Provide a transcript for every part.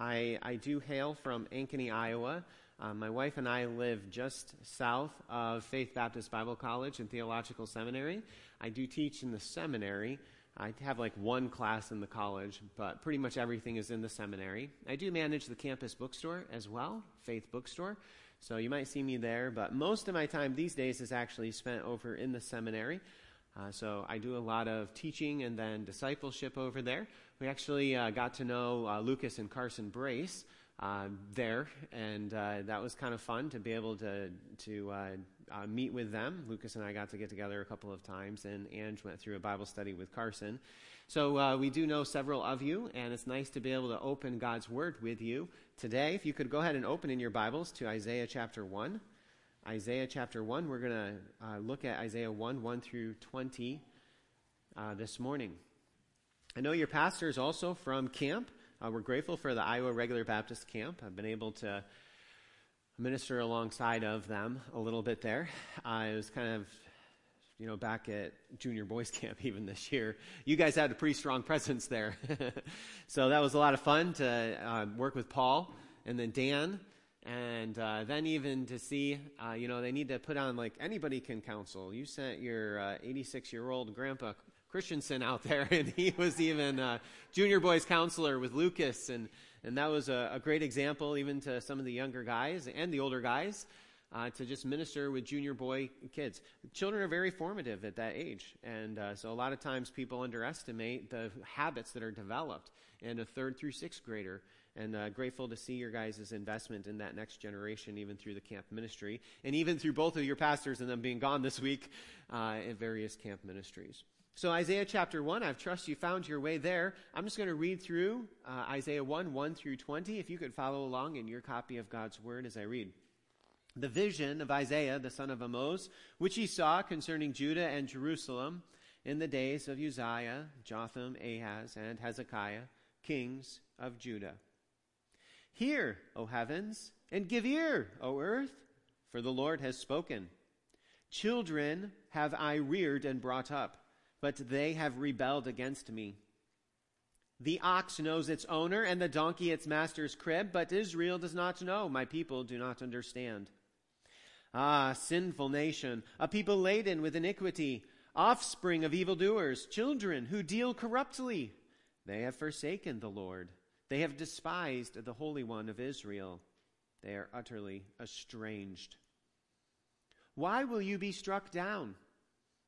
I do hail from Ankeny, Iowa. My wife and I live just south of Faith Baptist Bible College and Theological Seminary. I do teach in the seminary. I have like one class in the college, but pretty much everything is in the seminary. I do manage the campus bookstore as well, Faith Bookstore, so you might see me there, but most of my time these days is actually spent over in the seminary. So I do a lot of teaching and then discipleship over there. We actually got to know Lucas and Carson Brace there, and that was kind of fun to be able to meet with them. Lucas and I got to get together a couple of times, and Ange went through a Bible study with Carson. So we do know several of you, and it's nice to be able to open God's Word with you today. If you could go ahead and open in your Bibles to Isaiah chapter 1. Isaiah chapter 1, we're going to look at Isaiah 1, 1 through 20 this morning. I know your pastor is also from camp. We're grateful for the Iowa Regular Baptist camp. I've been able to minister alongside of them a little bit there. It was kind of, you know, back at junior boys camp even this year. You guys had a pretty strong presence there. So that was a lot of fun to work with Paul and then Dan. And then even to see, they need to put on, like, anybody can counsel. You sent your 86-year-old grandpa Christensen out there, and he was even junior boys counselor with Lucas. And that was a great example even to some of the younger guys and the older guys to just minister with junior boy kids. Children are very formative at that age. And so a lot of times people underestimate the habits that are developed in a third through sixth grader. And grateful to see your guys' investment in that next generation, even through the camp ministry, and even through both of your pastors and them being gone this week at various camp ministries. So Isaiah chapter 1, I trust you found your way there. I'm just going to read through Isaiah 1, 1 through 20, if you could follow along in your copy of God's Word as I read. The vision of Isaiah, the son of Amos, which he saw concerning Judah and Jerusalem in the days of Uzziah, Jotham, Ahaz, and Hezekiah, kings of Judah. Hear, O heavens, and give ear, O earth, for the Lord has spoken. Children have I reared and brought up, but they have rebelled against me. The ox knows its owner, and the donkey its master's crib, but Israel does not know. My people do not understand. Ah, sinful nation, a people laden with iniquity, offspring of evildoers, children who deal corruptly. They have forsaken the Lord. They have despised the Holy One of Israel. They are utterly estranged. Why will you be struck down?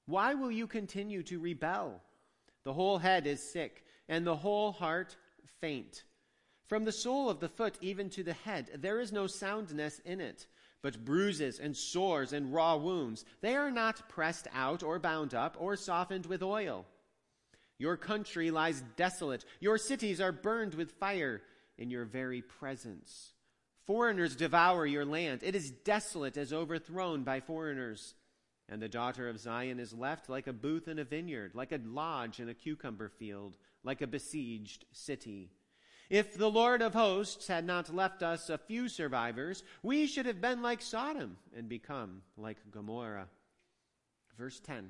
Why will you continue to rebel? The whole head is sick, and the whole heart faint. From the sole of the foot even to the head, there is no soundness in it, but bruises and sores and raw wounds. They are not pressed out or bound up or softened with oil. Your country lies desolate. Your cities are burned with fire in your very presence. Foreigners devour your land. It is desolate as overthrown by foreigners. And the daughter of Zion is left like a booth in a vineyard, like a lodge in a cucumber field, like a besieged city. If the Lord of hosts had not left us a few survivors, we should have been like Sodom and become like Gomorrah. Verse 10.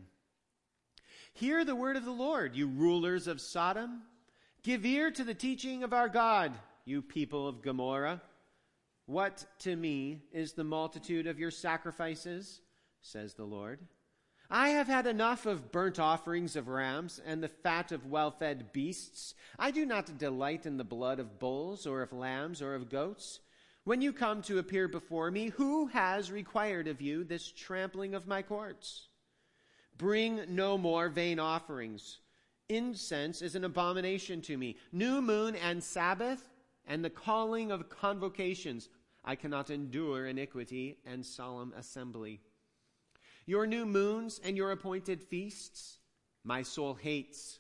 Hear the word of the Lord, you rulers of Sodom. Give ear to the teaching of our God, you people of Gomorrah. What to me is the multitude of your sacrifices, says the Lord. I have had enough of burnt offerings of rams and the fat of well-fed beasts. I do not delight in the blood of bulls or of lambs or of goats. When you come to appear before me, who has required of you this trampling of my courts? Bring no more vain offerings. Incense is an abomination to me. New moon and Sabbath and the calling of convocations. I cannot endure iniquity and solemn assembly. Your new moons and your appointed feasts, my soul hates.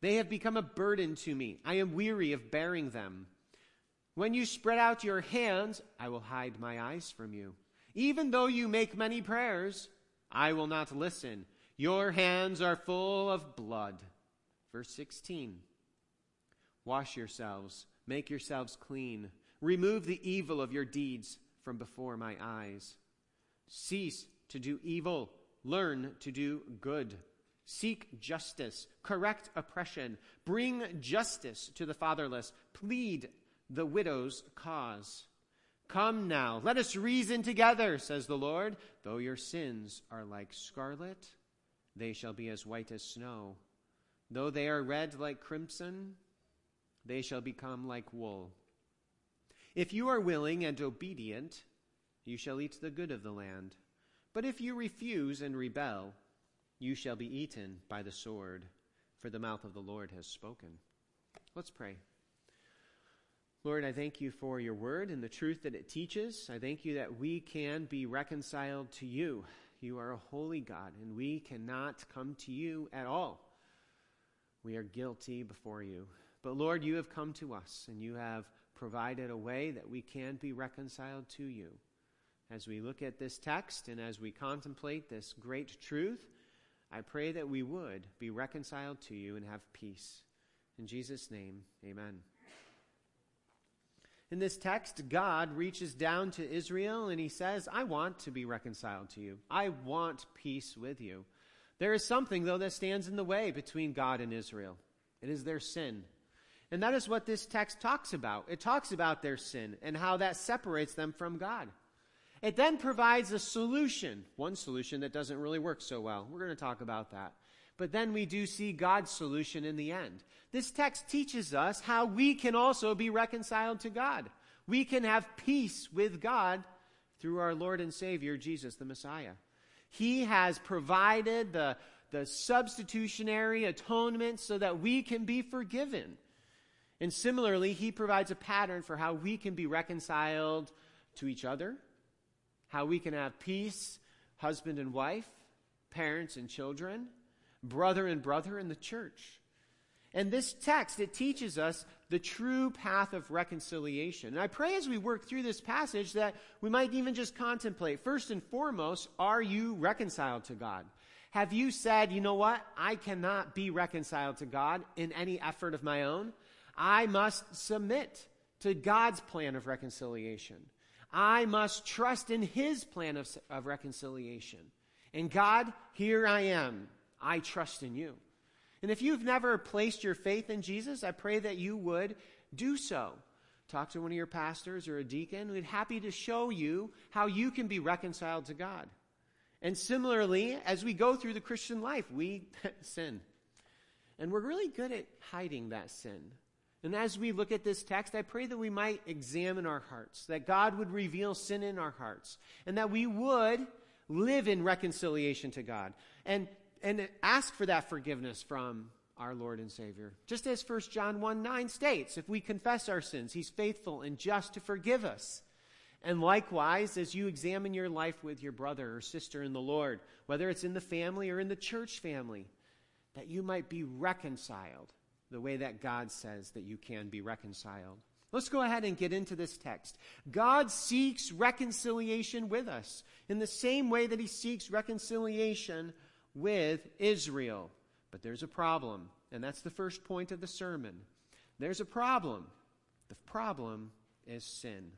They have become a burden to me. I am weary of bearing them. When you spread out your hands, I will hide my eyes from you. Even though you make many prayers, I will not listen. Your hands are full of blood. Verse 16. Wash yourselves, make yourselves clean. Remove the evil of your deeds from before my eyes. Cease to do evil. Learn to do good. Seek justice. Correct oppression. Bring justice to the fatherless. Plead the widow's cause. Come now, let us reason together, says the Lord. Though your sins are like scarlet, they shall be as white as snow. Though they are red like crimson, they shall become like wool. If you are willing and obedient, you shall eat the good of the land. But if you refuse and rebel, you shall be eaten by the sword, for the mouth of the Lord has spoken. Let's pray. Lord, I thank you for your word and the truth that it teaches. I thank you that we can be reconciled to you. You are a holy God, and we cannot come to you at all. We are guilty before you. But Lord, you have come to us, and you have provided a way that we can be reconciled to you. As we look at this text and as we contemplate this great truth, I pray that we would be reconciled to you and have peace. In Jesus' name, amen. In this text, God reaches down to Israel and he says, I want to be reconciled to you. I want peace with you. There is something, though, that stands in the way between God and Israel. It is their sin. And that is what this text talks about. It talks about their sin and how that separates them from God. It then provides a solution, one solution that doesn't really work so well. We're going to talk about that. But then we do see God's solution in the end. This text teaches us how we can also be reconciled to God. We can have peace with God through our Lord and Savior, Jesus the Messiah. He has provided the substitutionary atonement so that we can be forgiven. And similarly, he provides a pattern for how we can be reconciled to each other, how we can have peace, husband and wife, parents and children, brother and brother in the church. And this text, it teaches us the true path of reconciliation. And I pray as we work through this passage that we might even just contemplate, first and foremost, are you reconciled to God? Have you said, you know what? I cannot be reconciled to God in any effort of my own. I must submit to God's plan of reconciliation. I must trust in his plan of reconciliation. And God, here I am. I trust in you. And if you've never placed your faith in Jesus, I pray that you would do so. Talk to one of your pastors or a deacon. We'd be happy to show you how you can be reconciled to God. And similarly, as we go through the Christian life, we sin. And we're really good at hiding that sin. And as we look at this text, I pray that we might examine our hearts, that God would reveal sin in our hearts, and that we would live in reconciliation to God. And ask for that forgiveness from our Lord and Savior. Just as 1 John 1:9 states, if we confess our sins, he's faithful and just to forgive us. And likewise, as you examine your life with your brother or sister in the Lord, whether it's in the family or in the church family, that you might be reconciled the way that God says that you can be reconciled. Let's go ahead and get into this text. God seeks reconciliation with us in the same way that he seeks reconciliation with Israel. But there's a problem, and that's the first point of the sermon. There's a problem. The problem is sin.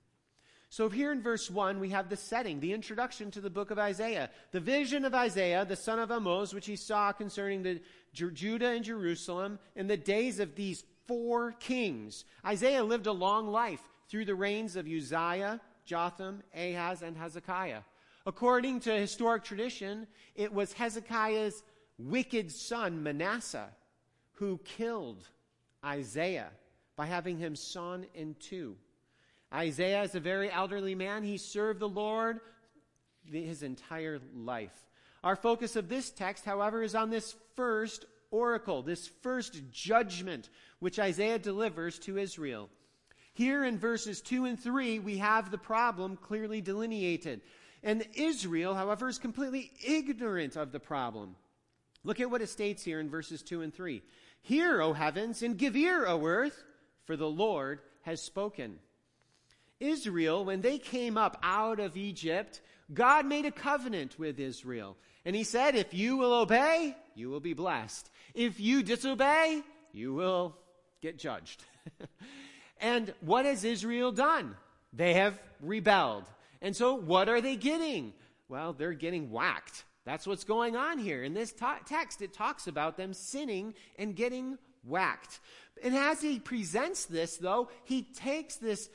So here in verse 1, we have the setting, the introduction to the book of Isaiah. The vision of Isaiah, the son of Amos, which he saw concerning the Judah and Jerusalem in the days of these four kings. Isaiah lived a long life through the reigns of Uzziah, Jotham, Ahaz, and Hezekiah. According to historic tradition, it was Hezekiah's wicked son, Manasseh, who killed Isaiah by having him sawn in two. Isaiah is a very elderly man. He served the Lord his entire life. Our focus of this text, however, is on this first oracle, this first judgment which Isaiah delivers to Israel. Here in verses 2 and 3, we have the problem clearly delineated. And Israel, however, is completely ignorant of the problem. Look at what it states here in verses 2 and 3. Hear, O heavens, and give ear, O earth, for the Lord has spoken. Israel, when they came up out of Egypt, God made a covenant with Israel. And he said, if you will obey, you will be blessed. If you disobey, you will get judged. And what has Israel done? They have rebelled. And so what are they getting? Well, they're getting whacked. That's what's going on here. In this text, it talks about them sinning and getting whacked. And as he presents this, though, he takes this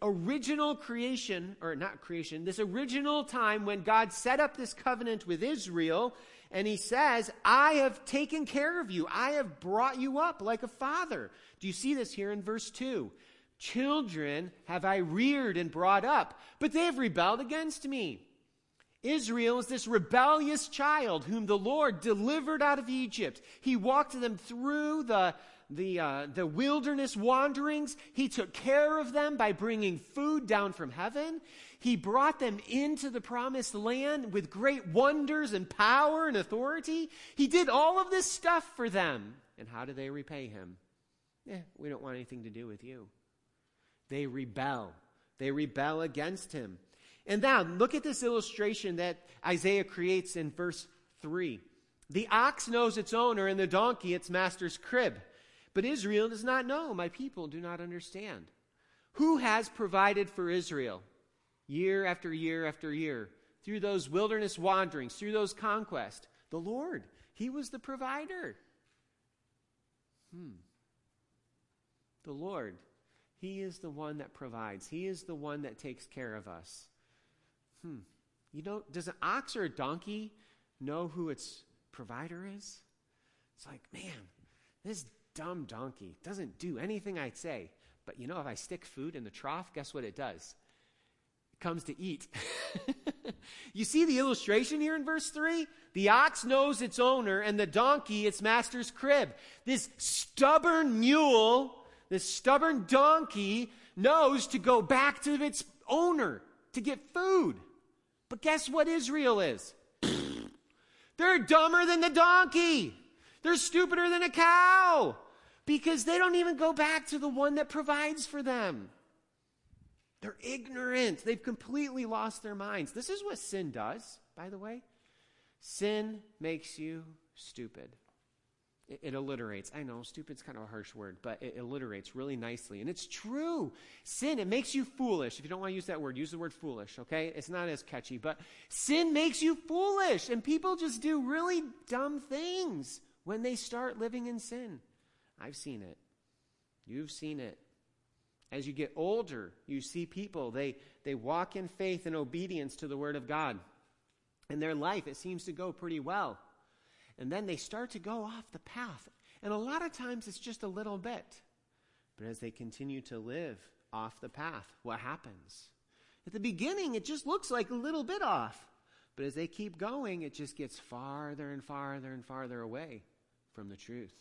original creation, or not creation, this original time when God set up this covenant with Israel, and he says, I have taken care of you. I have brought you up like a father. Do you see this here in verse 2? Children have I reared and brought up, but they have rebelled against me. Israel is this rebellious child whom the Lord delivered out of Egypt. He walked them through the wilderness wanderings. He took care of them by bringing food down from heaven. He brought them into the promised land with great wonders and power and authority. He did all of this stuff for them. And how do they repay him? We don't want anything to do with you. They rebel. They rebel against him. And now look at this illustration that Isaiah creates in verse 3. The ox knows its owner and the donkey its master's crib. But Israel does not know. My people do not understand. Who has provided for Israel year after year after year through those wilderness wanderings, through those conquests? The Lord. He was the provider. The Lord. He is the one that provides. He is the one that takes care of us. Does an ox or a donkey know who its provider is? It's like, man, this dumb donkey doesn't do anything I say. But if I stick food in the trough, guess what it does? It comes to eat. You see the illustration here in verse 3? The ox knows its owner and the donkey its master's crib. This stubborn mule, this stubborn donkey knows to go back to its owner to get food. But guess what Israel is? They're dumber than the donkey. They're stupider than a cow because they don't even go back to the one that provides for them. They're ignorant. They've completely lost their minds. This is what sin does, by the way. Sin makes you stupid. It alliterates. I know, stupid's kind of a harsh word, but it alliterates really nicely. And it's true. Sin, it makes you foolish. If you don't want to use that word, use the word foolish, okay? It's not as catchy, but sin makes you foolish. And people just do really dumb things when they start living in sin. I've seen it. You've seen it. As you get older, you see people, they walk in faith and obedience to the word of God. And their life, it seems to go pretty well. And then they start to go off the path. And a lot of times it's just a little bit. But as they continue to live off the path, what happens? At the beginning, it just looks like a little bit off. But as they keep going, it just gets farther and farther and farther away from the truth.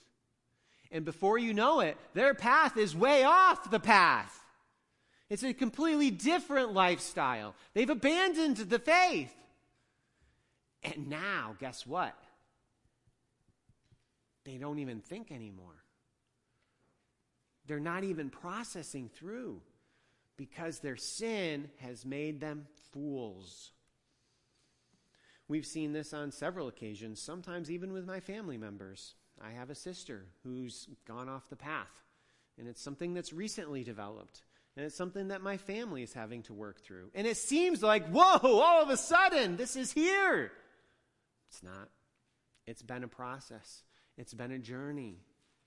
And before you know it, their path is way off the path. It's a completely different lifestyle. They've abandoned the faith. And now, guess what? They don't even think anymore. They're not even processing through because their sin has made them fools. We've seen this on several occasions, sometimes even with my family members. I have a sister who's gone off the path, and it's something that's recently developed, and it's something that my family is having to work through. And it seems like, whoa, all of a sudden, this is here. It's not. It's been a process. It's been a journey.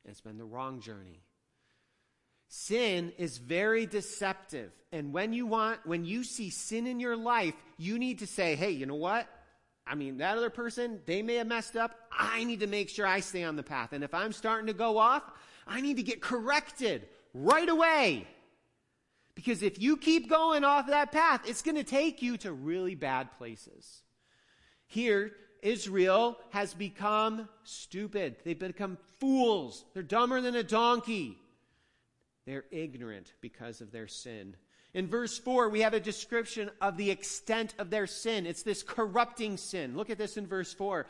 It's been the wrong journey. Sin is very deceptive. And when you see sin in your life, you need to say, hey, you know what? I mean, that other person, they may have messed up. I need to make sure I stay on the path. And if I'm starting to go off, I need to get corrected right away. Because if you keep going off that path, it's going to take you to really bad places. Here, Israel has become stupid. They've become fools. They're dumber than a donkey. They're ignorant because of their sin. In verse 4, we have a description of the extent of their sin. It's this corrupting sin. Look at this in verse 4.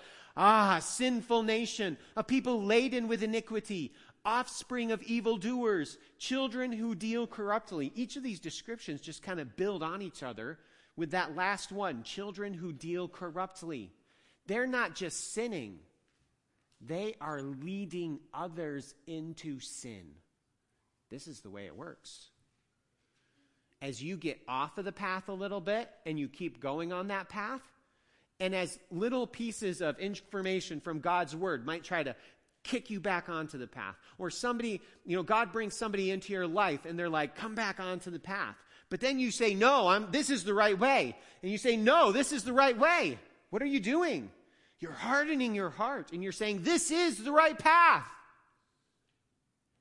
Sinful nation, a people laden with iniquity, offspring of evildoers, children who deal corruptly. Each of these descriptions just kind of build on each other with that last one, children who deal corruptly. They're not just sinning. They are leading others into sin. This is the way it works. As you get off of the path a little bit and you keep going on that path, and as little pieces of information from God's word might try to kick you back onto the path. Or somebody, you know, God brings somebody into your life and they're like, come back onto the path. But then you say, no, this is the right way. And you say, no, this is the right way. What are you doing? You're hardening your heart and you're saying, this is the right path.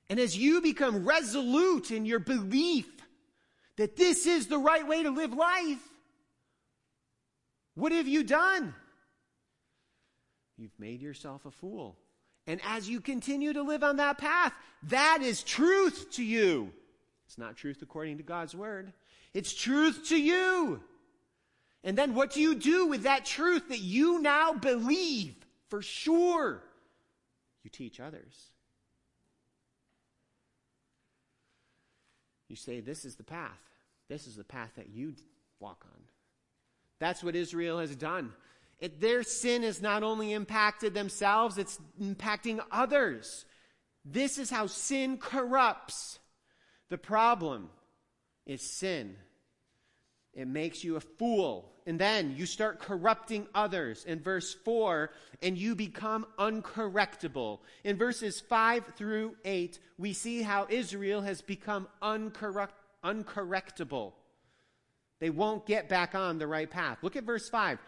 And as you become resolute in your belief that this is the right way to live life, what have you done? You've made yourself a fool. And as you continue to live on that path, that is truth to you. It's not truth according to God's word. It's truth to you. And then what do you do with that truth that you now believe for sure? You teach others. You say, this is the path. This is the path that you walk on. That's what Israel has done. Their sin has not only impacted themselves, it's impacting others. This is how sin corrupts. The problem is sin. It makes you a fool. And then you start corrupting others in verse 4, and you become uncorrectable. In verses 5 through 8, we see how Israel has become uncorrectable. They won't get back on the right path. Look at verse 5.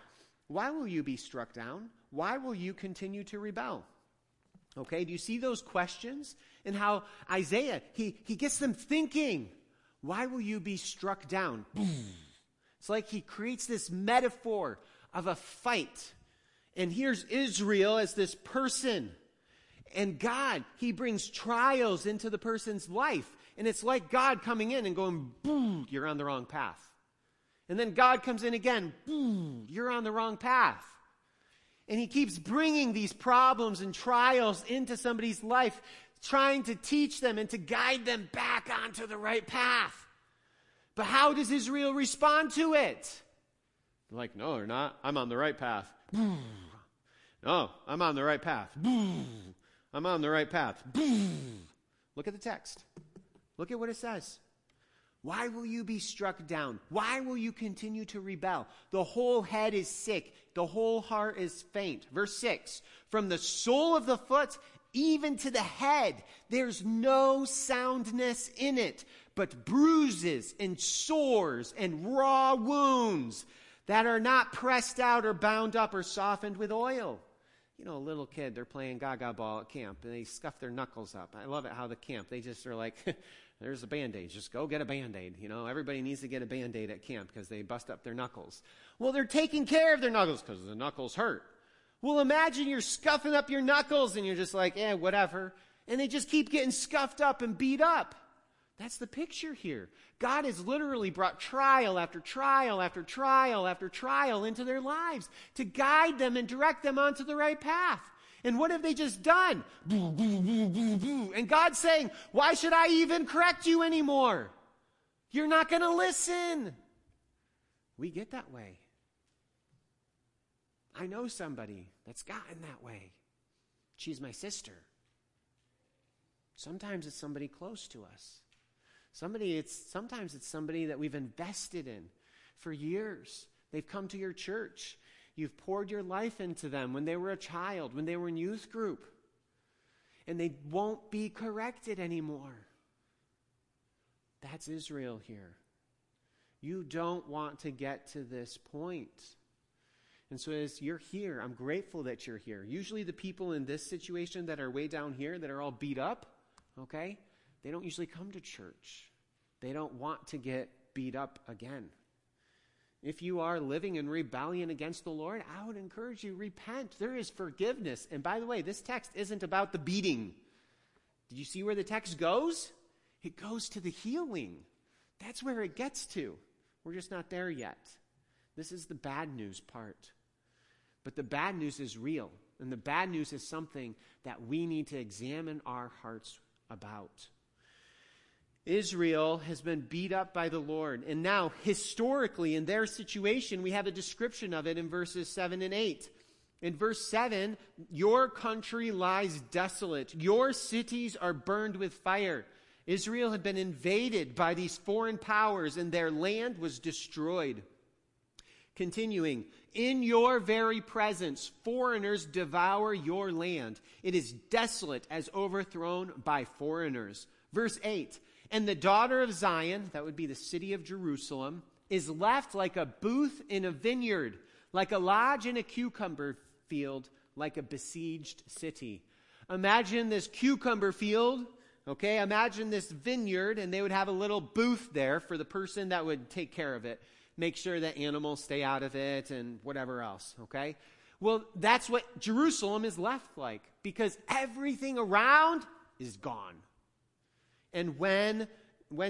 Why will you be struck down? Why will you continue to rebel? Okay, do you see those questions? And how Isaiah, he gets them thinking. Why will you be struck down? It's like he creates this metaphor of a fight. And here's Israel as this person. And God, he brings trials into the person's life. And it's like God coming in and going, boom, you're on the wrong path. And then God comes in again, boom, you're on the wrong path. And he keeps bringing these problems and trials into somebody's life, trying to teach them and to guide them back onto the right path. But how does Israel respond to it? They're like, no, they're not. I'm on the right path. No, I'm on the right path. I'm on the right path. Look at the text. Look at what it says. Why will you be struck down? Why will you continue to rebel? The whole head is sick. The whole heart is faint. Verse 6, from the sole of the foot even to the head, there's no soundness in it, but bruises and sores and raw wounds that are not pressed out or bound up or softened with oil. You know, a little kid, they're playing gaga ball at camp, and they scuff their knuckles up. I love it how the camp, they just are like... There's a Band-Aid. Just go get a Band-Aid. You know, everybody needs to get a Band-Aid at camp because they bust up their knuckles. Well, they're taking care of their knuckles because the knuckles hurt. Well, imagine you're scuffing up your knuckles and you're just like, eh, whatever. And they just keep getting scuffed up and beat up. That's the picture here. God has literally brought trial after trial after trial after trial into their lives to guide them and direct them onto the right path. And what have they just done? Boo, boo, boo, boo, boo. And God's saying, why should I even correct you anymore? You're not going to listen. We get that way. I know somebody that's gotten that way. She's my sister. Sometimes it's somebody close to us. Sometimes it's somebody that we've invested in for years. They've come to your church. You've poured your life into them when they were a child, when they were in youth group. And they won't be corrected anymore. That's Israel here. You don't want to get to this point. And so as you're here, I'm grateful that you're here. Usually the people in this situation that are way down here, that are all beat up, okay, they don't usually come to church. They don't want to get beat up again. If you are living in rebellion against the Lord, I would encourage you, repent. There is forgiveness. And by the way, this text isn't about the beating. Did you see where the text goes? It goes to the healing. That's where it gets to. We're just not there yet. This is the bad news part. But the bad news is real. And the bad news is something that we need to examine our hearts about. Israel has been beat up by the Lord. And now, historically, in their situation, we have a description of it in verses 7 and 8. In verse 7, your country lies desolate. Your cities are burned with fire. Israel had been invaded by these foreign powers, and their land was destroyed. Continuing, in your very presence, foreigners devour your land. It is desolate as overthrown by foreigners. Verse 8, and the daughter of Zion, that would be the city of Jerusalem, is left like a booth in a vineyard, like a lodge in a cucumber field, like a besieged city. Imagine this cucumber field, okay? Imagine this vineyard, and they would have a little booth there for the person that would take care of it. Make sure that animals stay out of it and whatever else, okay? Well, that's what Jerusalem is left like because everything around is gone. And when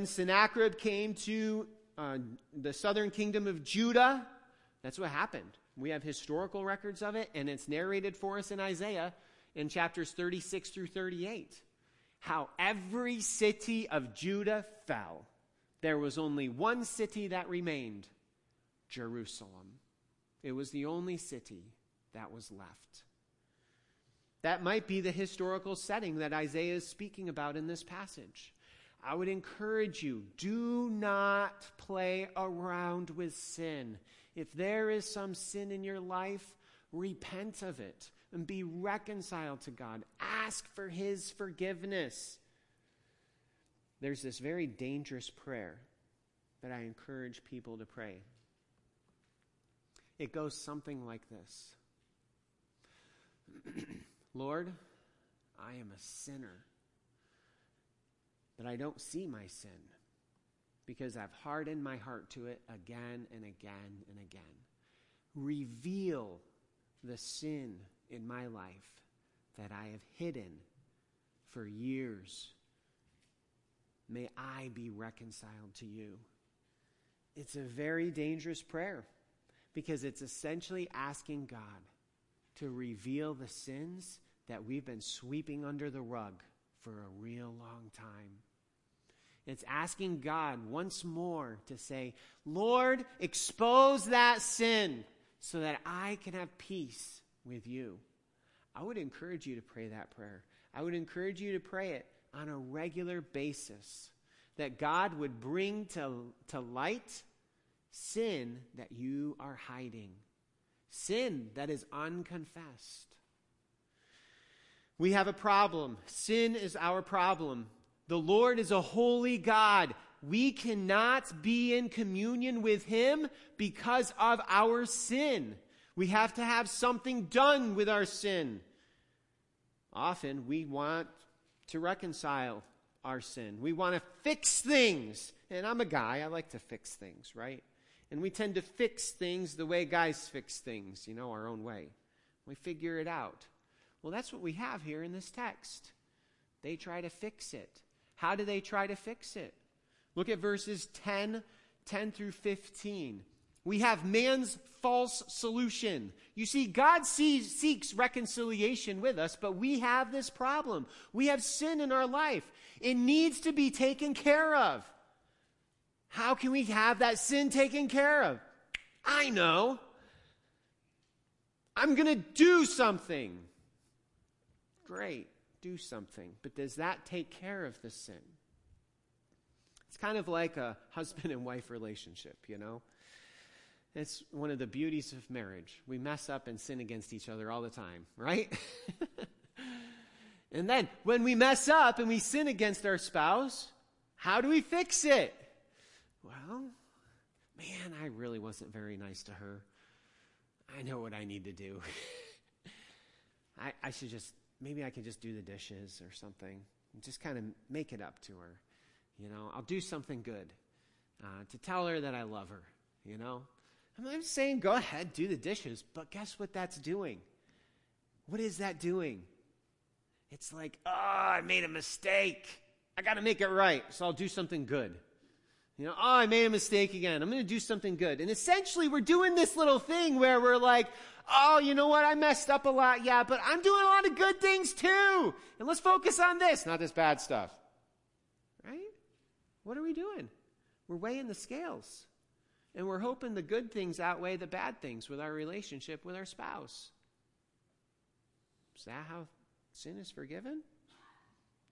Sennacherib came to the southern kingdom of Judah, that's what happened. We have historical records of it, and it's narrated for us in Isaiah in chapters 36 through 38, how every city of Judah fell. There was only one city that remained, Jerusalem. It was the only city that was left. That might be the historical setting that Isaiah is speaking about in this passage. I would encourage you, do not play around with sin. If there is some sin in your life, repent of it and be reconciled to God. Ask for his forgiveness. There's this very dangerous prayer that I encourage people to pray. It goes something like this. Lord, I am a sinner, but I don't see my sin because I've hardened my heart to it again and again and again. Reveal the sin in my life that I have hidden for years. May I be reconciled to you. It's a very dangerous prayer because it's essentially asking God to reveal the sins that we've been sweeping under the rug for a real long time. It's asking God once more to say, Lord, expose that sin so that I can have peace with you. I would encourage you to pray that prayer. I would encourage you to pray it on a regular basis, that God would bring to light sin that you are hiding, sin that is unconfessed. We have a problem. Sin is our problem. The Lord is a holy God. We cannot be in communion with him because of our sin. We have to have something done with our sin. Often we want to reconcile our sin. We want to fix things. And I'm a guy. I like to fix things, right? And we tend to fix things the way guys fix things, you know, our own way. We figure it out. Well, that's what we have here in this text. They try to fix it. How do they try to fix it? Look at verses 10 through 15. We have man's false solution. You see, God seeks reconciliation with us, but we have this problem. We have sin in our life. It needs to be taken care of. How can we have that sin taken care of? I know. I'm going to do something. Great, do something. But does that take care of the sin? It's kind of like a husband and wife relationship, you know? It's one of the beauties of marriage. We mess up and sin against each other all the time, right? And then when we mess up and we sin against our spouse, how do we fix it? Well, man, I really wasn't very nice to her. I know what I need to do. I should just, maybe I could just do the dishes or something. Just kind of make it up to her. You know, I'll do something good to tell her that I love her, you know? I'm saying go ahead, do the dishes, but guess what that's doing? What is that doing? It's like, oh, I made a mistake. I got to make it right, so I'll do something good. You know, oh, I made a mistake again. I'm going to do something good. And essentially, we're doing this little thing where we're like, oh, you know what? I messed up a lot, yeah, but I'm doing a lot of good things too. And let's focus on this, not this bad stuff. Right? What are we doing? We're weighing the scales. And we're hoping the good things outweigh the bad things with our relationship with our spouse. Is that how sin is forgiven?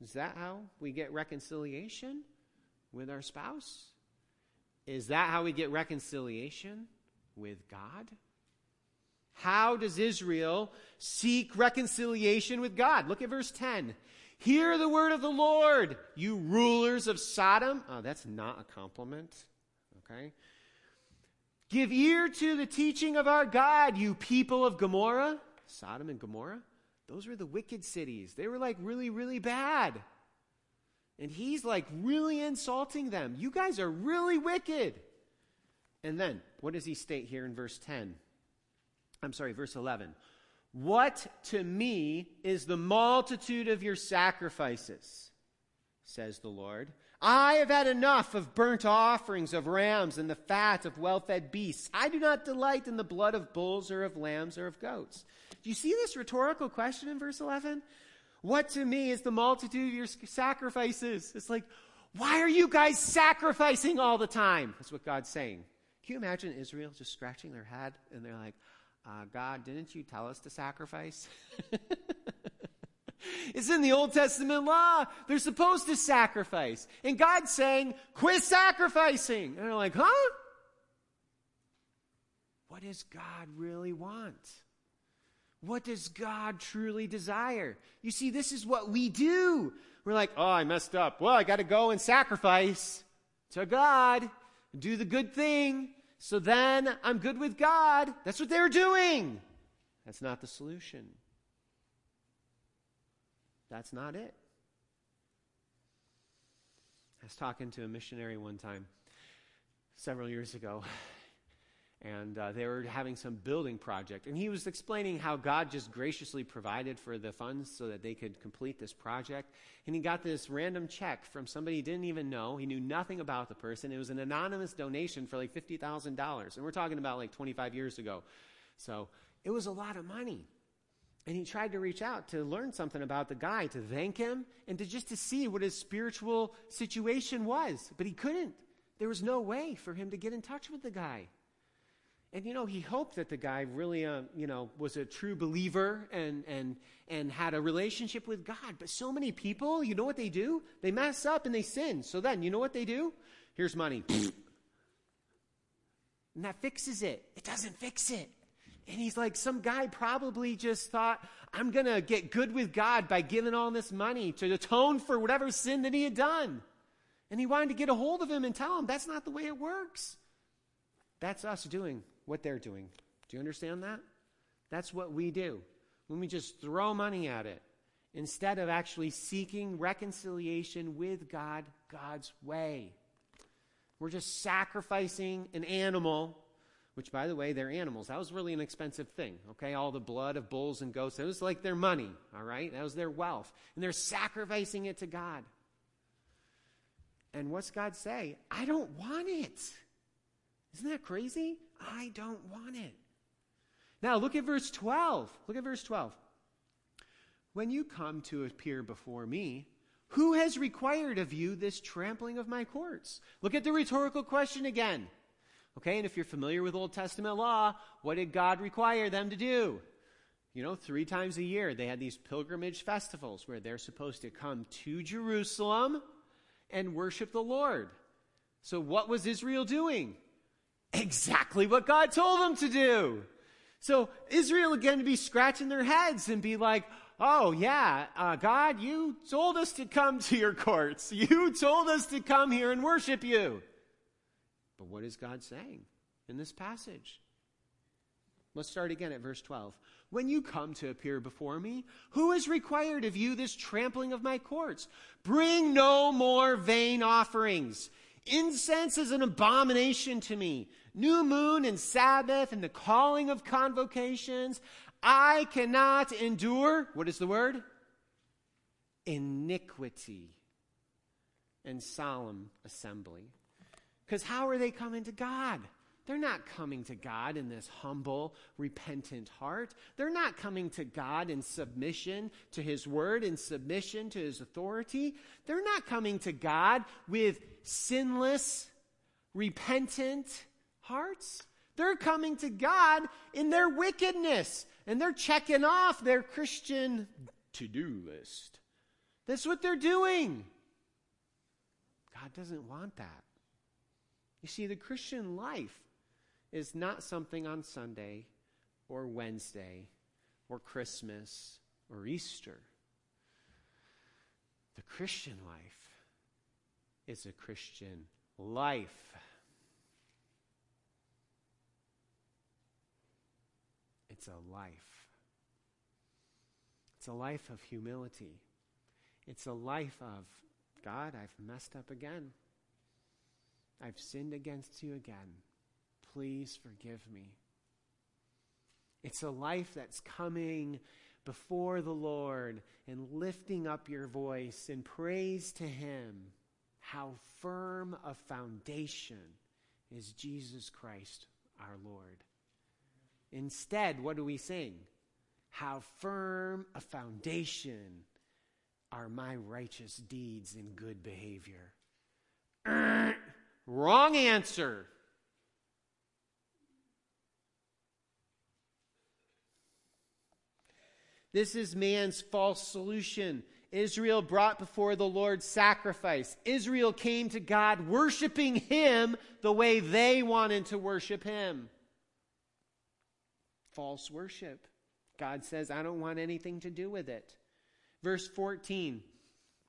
Is that how we get reconciliation with our spouse? Is that how we get reconciliation with God? How does Israel seek reconciliation with God? Look at verse 10. Hear the word of the Lord, you rulers of Sodom. Oh, that's not a compliment. Okay. Give ear to the teaching of our God, you people of Gomorrah. Sodom and Gomorrah, those were the wicked cities. They were like really, really bad. And he's like really insulting them. You guys are really wicked. And then, what does he state here in verse 10? I'm sorry, verse 11. What to me is the multitude of your sacrifices, says the Lord. I have had enough of burnt offerings of rams and the fat of well-fed beasts. I do not delight in the blood of bulls or of lambs or of goats. Do you see this rhetorical question in verse 11? What to me is the multitude of your sacrifices? It's like, why are you guys sacrificing all the time? That's what God's saying. Can you imagine Israel just scratching their head and they're like, God, didn't you tell us to sacrifice? It's in the Old Testament law. They're supposed to sacrifice. And God's saying, quit sacrificing. And they're like, huh? What does God really want? What does God truly desire? You see, this is what we do. We're like, oh, I messed up. Well, I got to go and sacrifice to God, do the good thing, so then I'm good with God. That's what they're doing. That's not the solution. That's not it. I was talking to a missionary one time several years ago. And they were having some building project. And he was explaining how God just graciously provided for the funds so that they could complete this project. And he got this random check from somebody he didn't even know. He knew nothing about the person. It was an anonymous donation for like $50,000. And we're talking about like 25 years ago. So it was a lot of money. And he tried to reach out to learn something about the guy, to thank him, and to just to see what his spiritual situation was. But he couldn't. There was no way for him to get in touch with the guy. And, you know, he hoped that the guy really, was a true believer and had a relationship with God. But so many people, you know what they do? They mess up and they sin. So then, you know what they do? Here's money. And that fixes it. It doesn't fix it. And he's like, some guy probably just thought, I'm going to get good with God by giving all this money to atone for whatever sin that he had done. And he wanted to get a hold of him and tell him that's not the way it works. That's us doing what they're doing. Do you understand that? That's what we do when we just throw money at it instead of actually seeking reconciliation with God, God's way. We're just sacrificing an animal, which, by the way, they're animals. That was really an expensive thing, okay? All the blood of bulls and goats, it was like their money, all right? That was their wealth. And they're sacrificing it to God. And what's God say? I don't want it. Isn't that crazy? I don't want it. Now, look at verse 12. Look at verse 12. When you come to appear before me, who has required of you this trampling of my courts? Look at the rhetorical question again. Okay, and if you're familiar with Old Testament law, what did God require them to do? You know, 3 times a year, they had these pilgrimage festivals where they're supposed to come to Jerusalem and worship the Lord. So what was Israel doing? Exactly what God told them to do. So Israel again to be scratching their heads and be like, oh yeah, God, you told us to come to your courts. You told us to come here and worship you. But what is God saying in this passage? Let's start again at verse 12. When you come to appear before me, who is required of you this trampling of my courts? Bring no more vain offerings. Incense is an abomination to me. New moon and Sabbath and the calling of convocations. I cannot endure, what is the word? Iniquity and solemn assembly. Because how are they coming to God? They're not coming to God in this humble, repentant heart. They're not coming to God in submission to his word, in submission to his authority. They're not coming to God with sinless, repentant hearts. They're coming to God in their wickedness, and they're checking off their Christian to-do list. That's what they're doing. God doesn't want that. You see, the Christian life is not something on Sunday or Wednesday or Christmas or Easter. The Christian life is a Christian life. It's a life. It's a life of humility. It's a life of, God, I've messed up again. I've sinned against you again. Please forgive me. It's a life that's coming before the Lord and lifting up your voice in praise to him. How firm a foundation is Jesus Christ our Lord. Instead, what do we sing? How firm a foundation are my righteous deeds and good behavior. Wrong answer. This is man's false solution. Israel brought before the Lord sacrifice. Israel came to God worshiping him the way they wanted to worship him. False worship. God says, I don't want anything to do with it. Verse 14,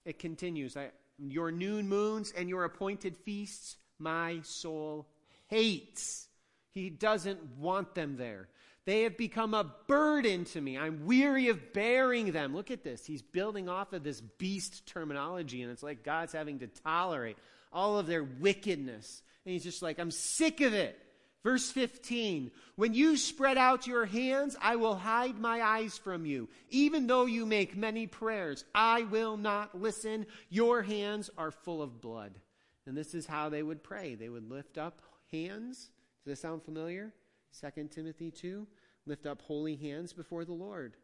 it continues, your noon moons and your appointed feasts my soul hates. He doesn't want them there. They have become a burden to me. I'm weary of bearing them. Look at this. He's building off of this beast terminology, and it's like God's having to tolerate all of their wickedness. And he's just like, I'm sick of it. Verse 15, when you spread out your hands, I will hide my eyes from you. Even though you make many prayers, I will not listen. Your hands are full of blood. And this is how they would pray. They would lift up hands. Does this sound familiar? 2 Timothy 2, lift up holy hands before the Lord.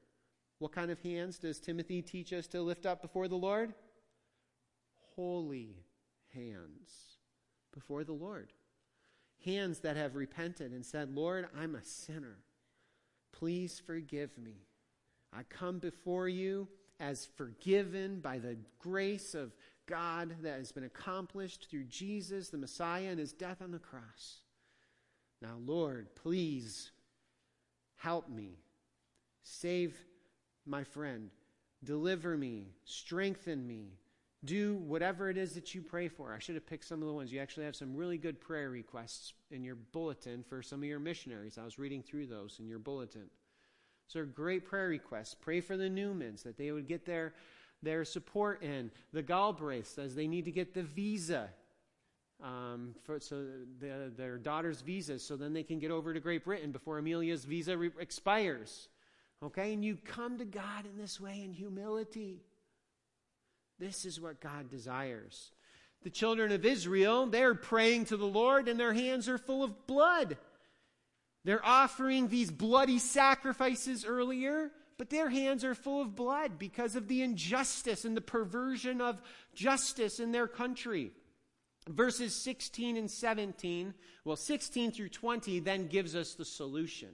What kind of hands does Timothy teach us to lift up before the Lord? Holy hands before the Lord. Hands that have repented and said, Lord, I'm a sinner. Please forgive me. I come before you as forgiven by the grace of God that has been accomplished through Jesus, the Messiah, and his death on the cross. Now, Lord, please help me. Save my friend. Deliver me. Strengthen me. Do whatever it is that you pray for. I should have picked some of the ones. You actually have some really good prayer requests in your bulletin for some of your missionaries. I was reading through those in your bulletin. So great prayer requests. Pray for the Newmans that they would get their support in. The Galbraiths says they need to get the visa. Their daughter's visa, so then they can get over to Great Britain before Amelia's visa expires. Okay? And you come to God in this way in humility. This is what God desires. The children of Israel, they're praying to the Lord and their hands are full of blood. They're offering these bloody sacrifices earlier, but their hands are full of blood because of the injustice and the perversion of justice in their country. Verses 16 and 17, 16 through 20 then gives us the solution.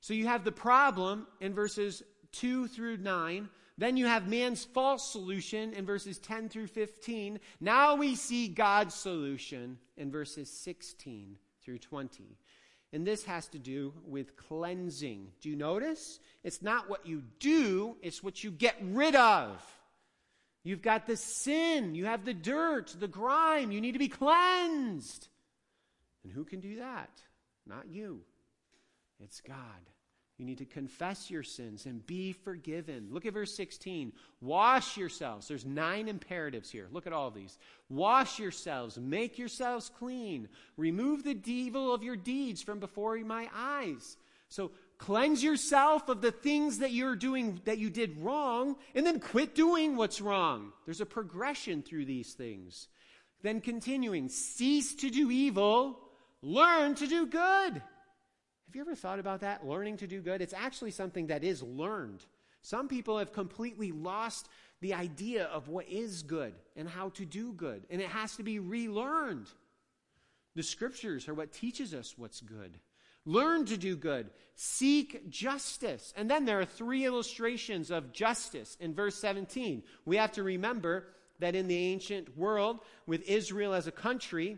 So you have the problem in verses 2 through 9. Then you have man's false solution in verses 10 through 15. Now we see God's solution in verses 16 through 20. And this has to do with cleansing. Do you notice? It's not what you do, it's what you get rid of. You've got the sin, you have the dirt, the grime, you need to be cleansed. And who can do that? Not you. It's God. You need to confess your sins and be forgiven. Look at verse 16. Wash yourselves. There's 9 imperatives here. Look at all these. Wash yourselves, make yourselves clean. Remove the evil of your deeds from before my eyes. So cleanse yourself of the things that you're doing that you did wrong, and then quit doing what's wrong. There's a progression through these things. Then continuing, cease to do evil, learn to do good. Have you ever thought about that? Learning to do good? It's actually something that is learned. Some people have completely lost the idea of what is good and how to do good, and it has to be relearned. The scriptures are what teaches us what's good. Learn to do good. Seek justice. And then there are 3 illustrations of justice in verse 17. We have to remember that in the ancient world, with Israel as a country,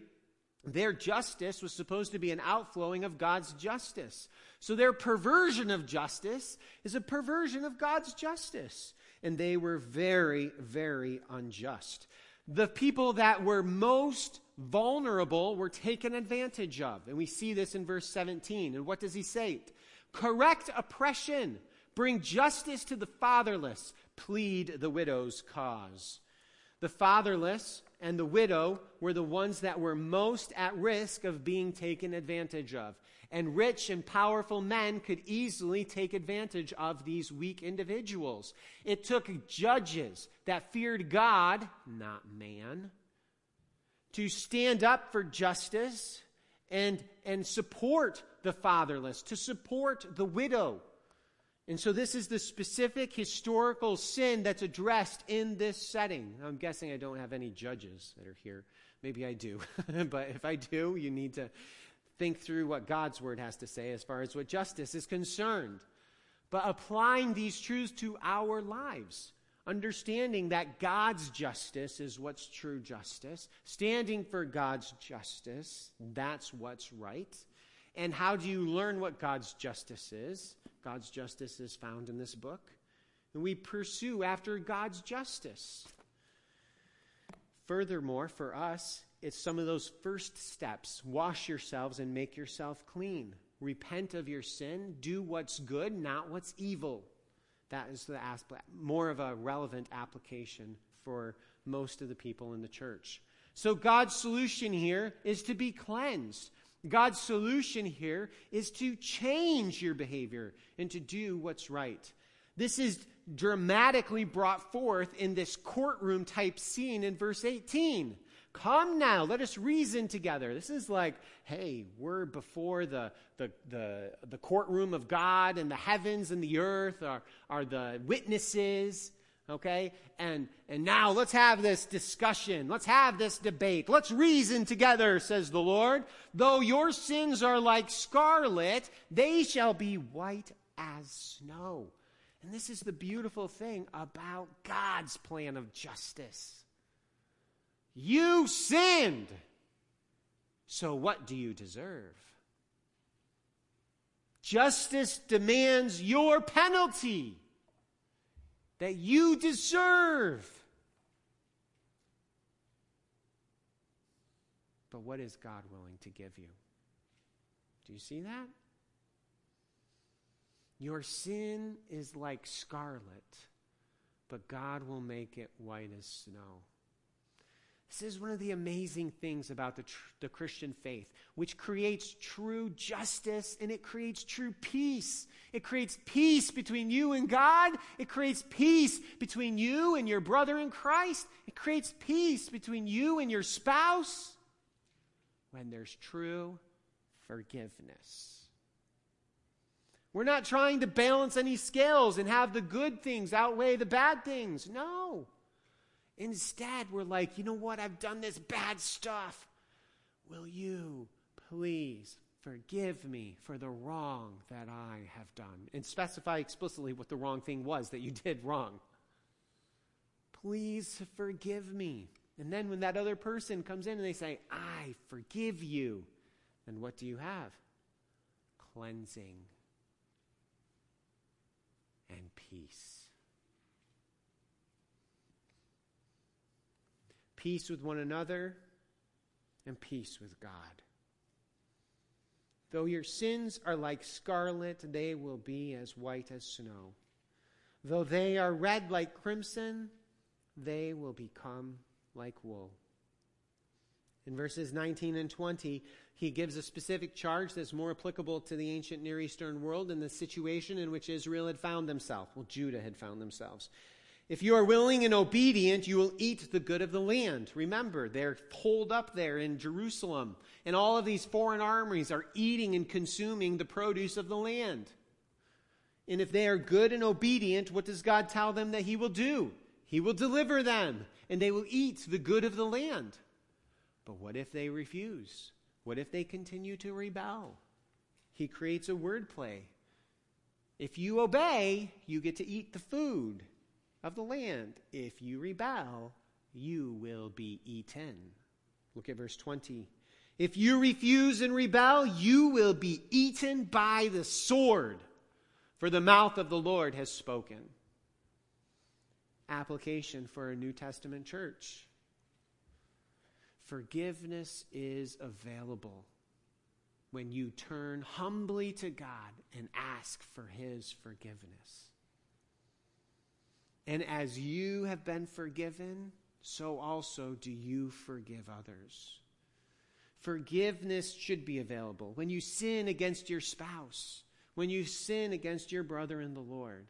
Their justice was supposed to be an outflowing of God's justice. So their perversion of justice is a perversion of God's justice. And they were very, very unjust. The people that were most vulnerable were taken advantage of. And we see this in verse 17. And what does he say? Correct oppression. Bring justice to the fatherless. Plead the widow's cause. The fatherless and the widow were the ones that were most at risk of being taken advantage of. And rich and powerful men could easily take advantage of these weak individuals. It took judges that feared God, not man, to stand up for justice and support the fatherless, to support the widow. And so this is the specific historical sin that's addressed in this setting. I'm guessing I don't have any judges that are here. Maybe I do. But if I do, you need to think through what God's word has to say as far as what justice is concerned. But applying these truths to our lives, understanding that God's justice is what's true justice, standing for God's justice, that's what's right. And how do you learn what God's justice is? God's justice is found in this book. And we pursue after God's justice. Furthermore, for us, it's some of those first steps. Wash yourselves and make yourself clean. Repent of your sin. Do what's good, not what's evil. That is the more of a relevant application for most of the people in the church. So God's solution here is to be cleansed. God's solution here is to change your behavior and to do what's right. This is dramatically brought forth in this courtroom type scene in verse 18. Come now, let us reason together. This is like, hey, we're before the courtroom of God, and the heavens and the earth are the witnesses. Okay, and now let's have this discussion. Let's have this debate. Let's reason together, says the Lord. Though your sins are like scarlet, they shall be white as snow. And this is the beautiful thing about God's plan of justice. You sinned. So what do you deserve? Justice demands your penalty that you deserve. But what is God willing to give you? Do you see that? Your sin is like scarlet, but God will make it white as snow. This is one of the amazing things about the Christian faith, which creates true justice and it creates true peace. It creates peace between you and God. It creates peace between you and your brother in Christ. It creates peace between you and your spouse when there's true forgiveness. We're not trying to balance any scales and have the good things outweigh the bad things. No. Instead, we're like, you know what? I've done this bad stuff. Will you please forgive me for the wrong that I have done? And specify explicitly what the wrong thing was that you did wrong. Please forgive me. And then when that other person comes in and they say, I forgive you, then what do you have? Cleansing and peace. Peace with one another, and peace with God. Though your sins are like scarlet, they will be as white as snow. Though they are red like crimson, they will become like wool. In verses 19 and 20, he gives a specific charge that's more applicable to the ancient Near Eastern world and the situation in which Israel had found themselves. Well, Judah had found themselves. If you are willing and obedient, you will eat the good of the land. Remember, they're holed up there in Jerusalem, and all of these foreign armies are eating and consuming the produce of the land. And if they are good and obedient, what does God tell them that he will do? He will deliver them, and they will eat the good of the land. But what if they refuse? What if they continue to rebel? He creates a wordplay. If you obey, you get to eat the food of the land. If you rebel, you will be eaten. Look at verse 20. If you refuse and rebel, you will be eaten by the sword, for the mouth of the Lord has spoken. Application for a New Testament church. Forgiveness is available when you turn humbly to God and ask for his forgiveness. And as you have been forgiven, so also do you forgive others. Forgiveness should be available when you sin against your spouse, when you sin against your brother in the Lord.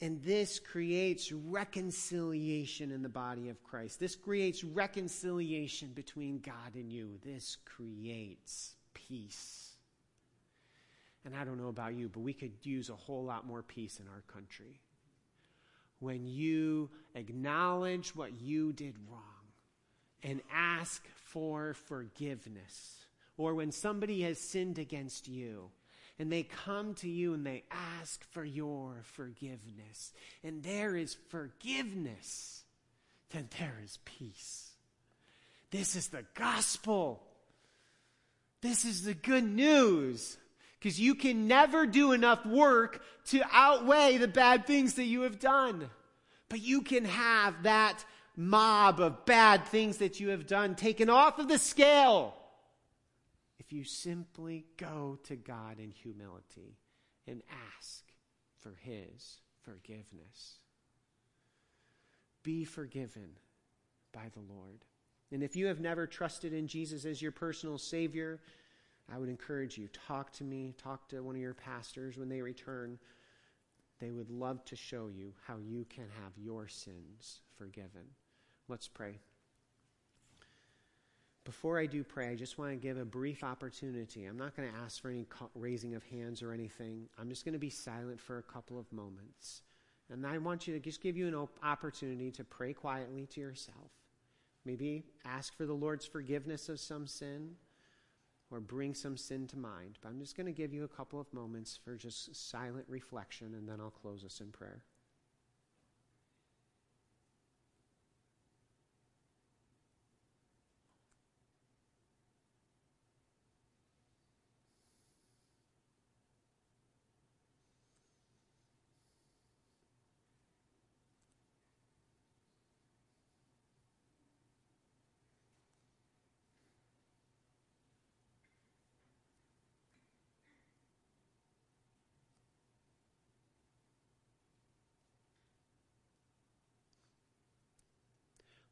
And this creates reconciliation in the body of Christ. This creates reconciliation between God and you. This creates peace. And I don't know about you, but we could use a whole lot more peace in our country. When you acknowledge what you did wrong and ask for forgiveness, or when somebody has sinned against you and they come to you and they ask for your forgiveness, and there is forgiveness, then there is peace. This is the gospel. This is the good news, because you can never do enough work to outweigh the bad things that you have done. But you can have that mob of bad things that you have done taken off of the scale if you simply go to God in humility and ask for his forgiveness. Be forgiven by the Lord. And if you have never trusted in Jesus as your personal Savior, I would encourage you, talk to me, talk to one of your pastors when they return. They would love to show you how you can have your sins forgiven. Let's pray. Before I do pray, I just want to give a brief opportunity. I'm not going to ask for any raising of hands or anything. I'm just going to be silent for a couple of moments. And I want you to just give you an opportunity to pray quietly to yourself. Maybe ask for the Lord's forgiveness of some sin or bring some sin to mind. But I'm just going to give you a couple of moments for just silent reflection, and then I'll close us in prayer.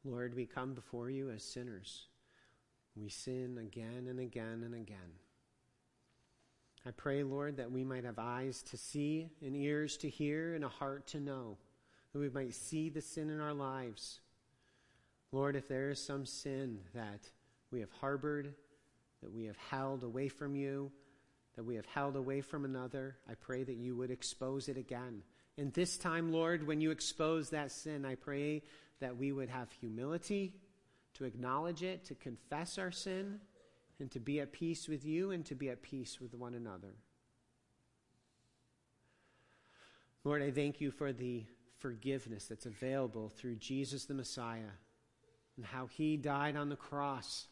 Lord, we come before you as sinners. We sin again and again and again. I pray, Lord, that we might have eyes to see and ears to hear and a heart to know, that we might see the sin in our lives. Lord, if there is some sin that we have harbored, that we have held away from you, that we have held away from another, I pray that you would expose it again. And this time, Lord, when you expose that sin, I pray that we would have humility to acknowledge it, to confess our sin, and to be at peace with you and to be at peace with one another. Lord, I thank you for the forgiveness that's available through Jesus the Messiah and how he died on the cross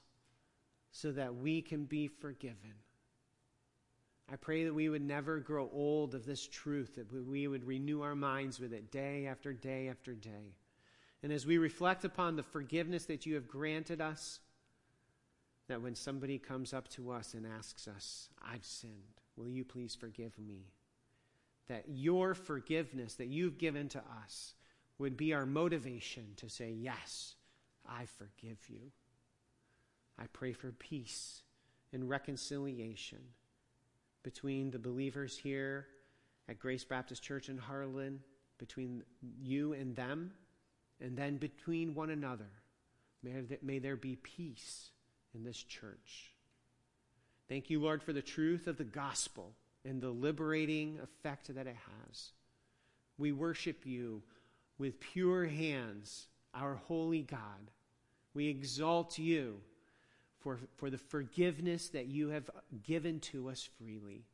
so that we can be forgiven. I pray that we would never grow old of this truth, that we would renew our minds with it day after day after day. And as we reflect upon the forgiveness that you have granted us, that when somebody comes up to us and asks us, I've sinned, will you please forgive me? That your forgiveness that you've given to us would be our motivation to say, yes, I forgive you. I pray for peace and reconciliation between the believers here at Grace Baptist Church in Harlan, between you and them, and then between one another. May there be peace in this church. Thank you, Lord, for the truth of the gospel and the liberating effect that it has. We worship you with pure hands, our holy God. We exalt you for the forgiveness that you have given to us freely.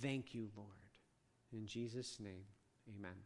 Thank you, Lord. In Jesus' name, amen.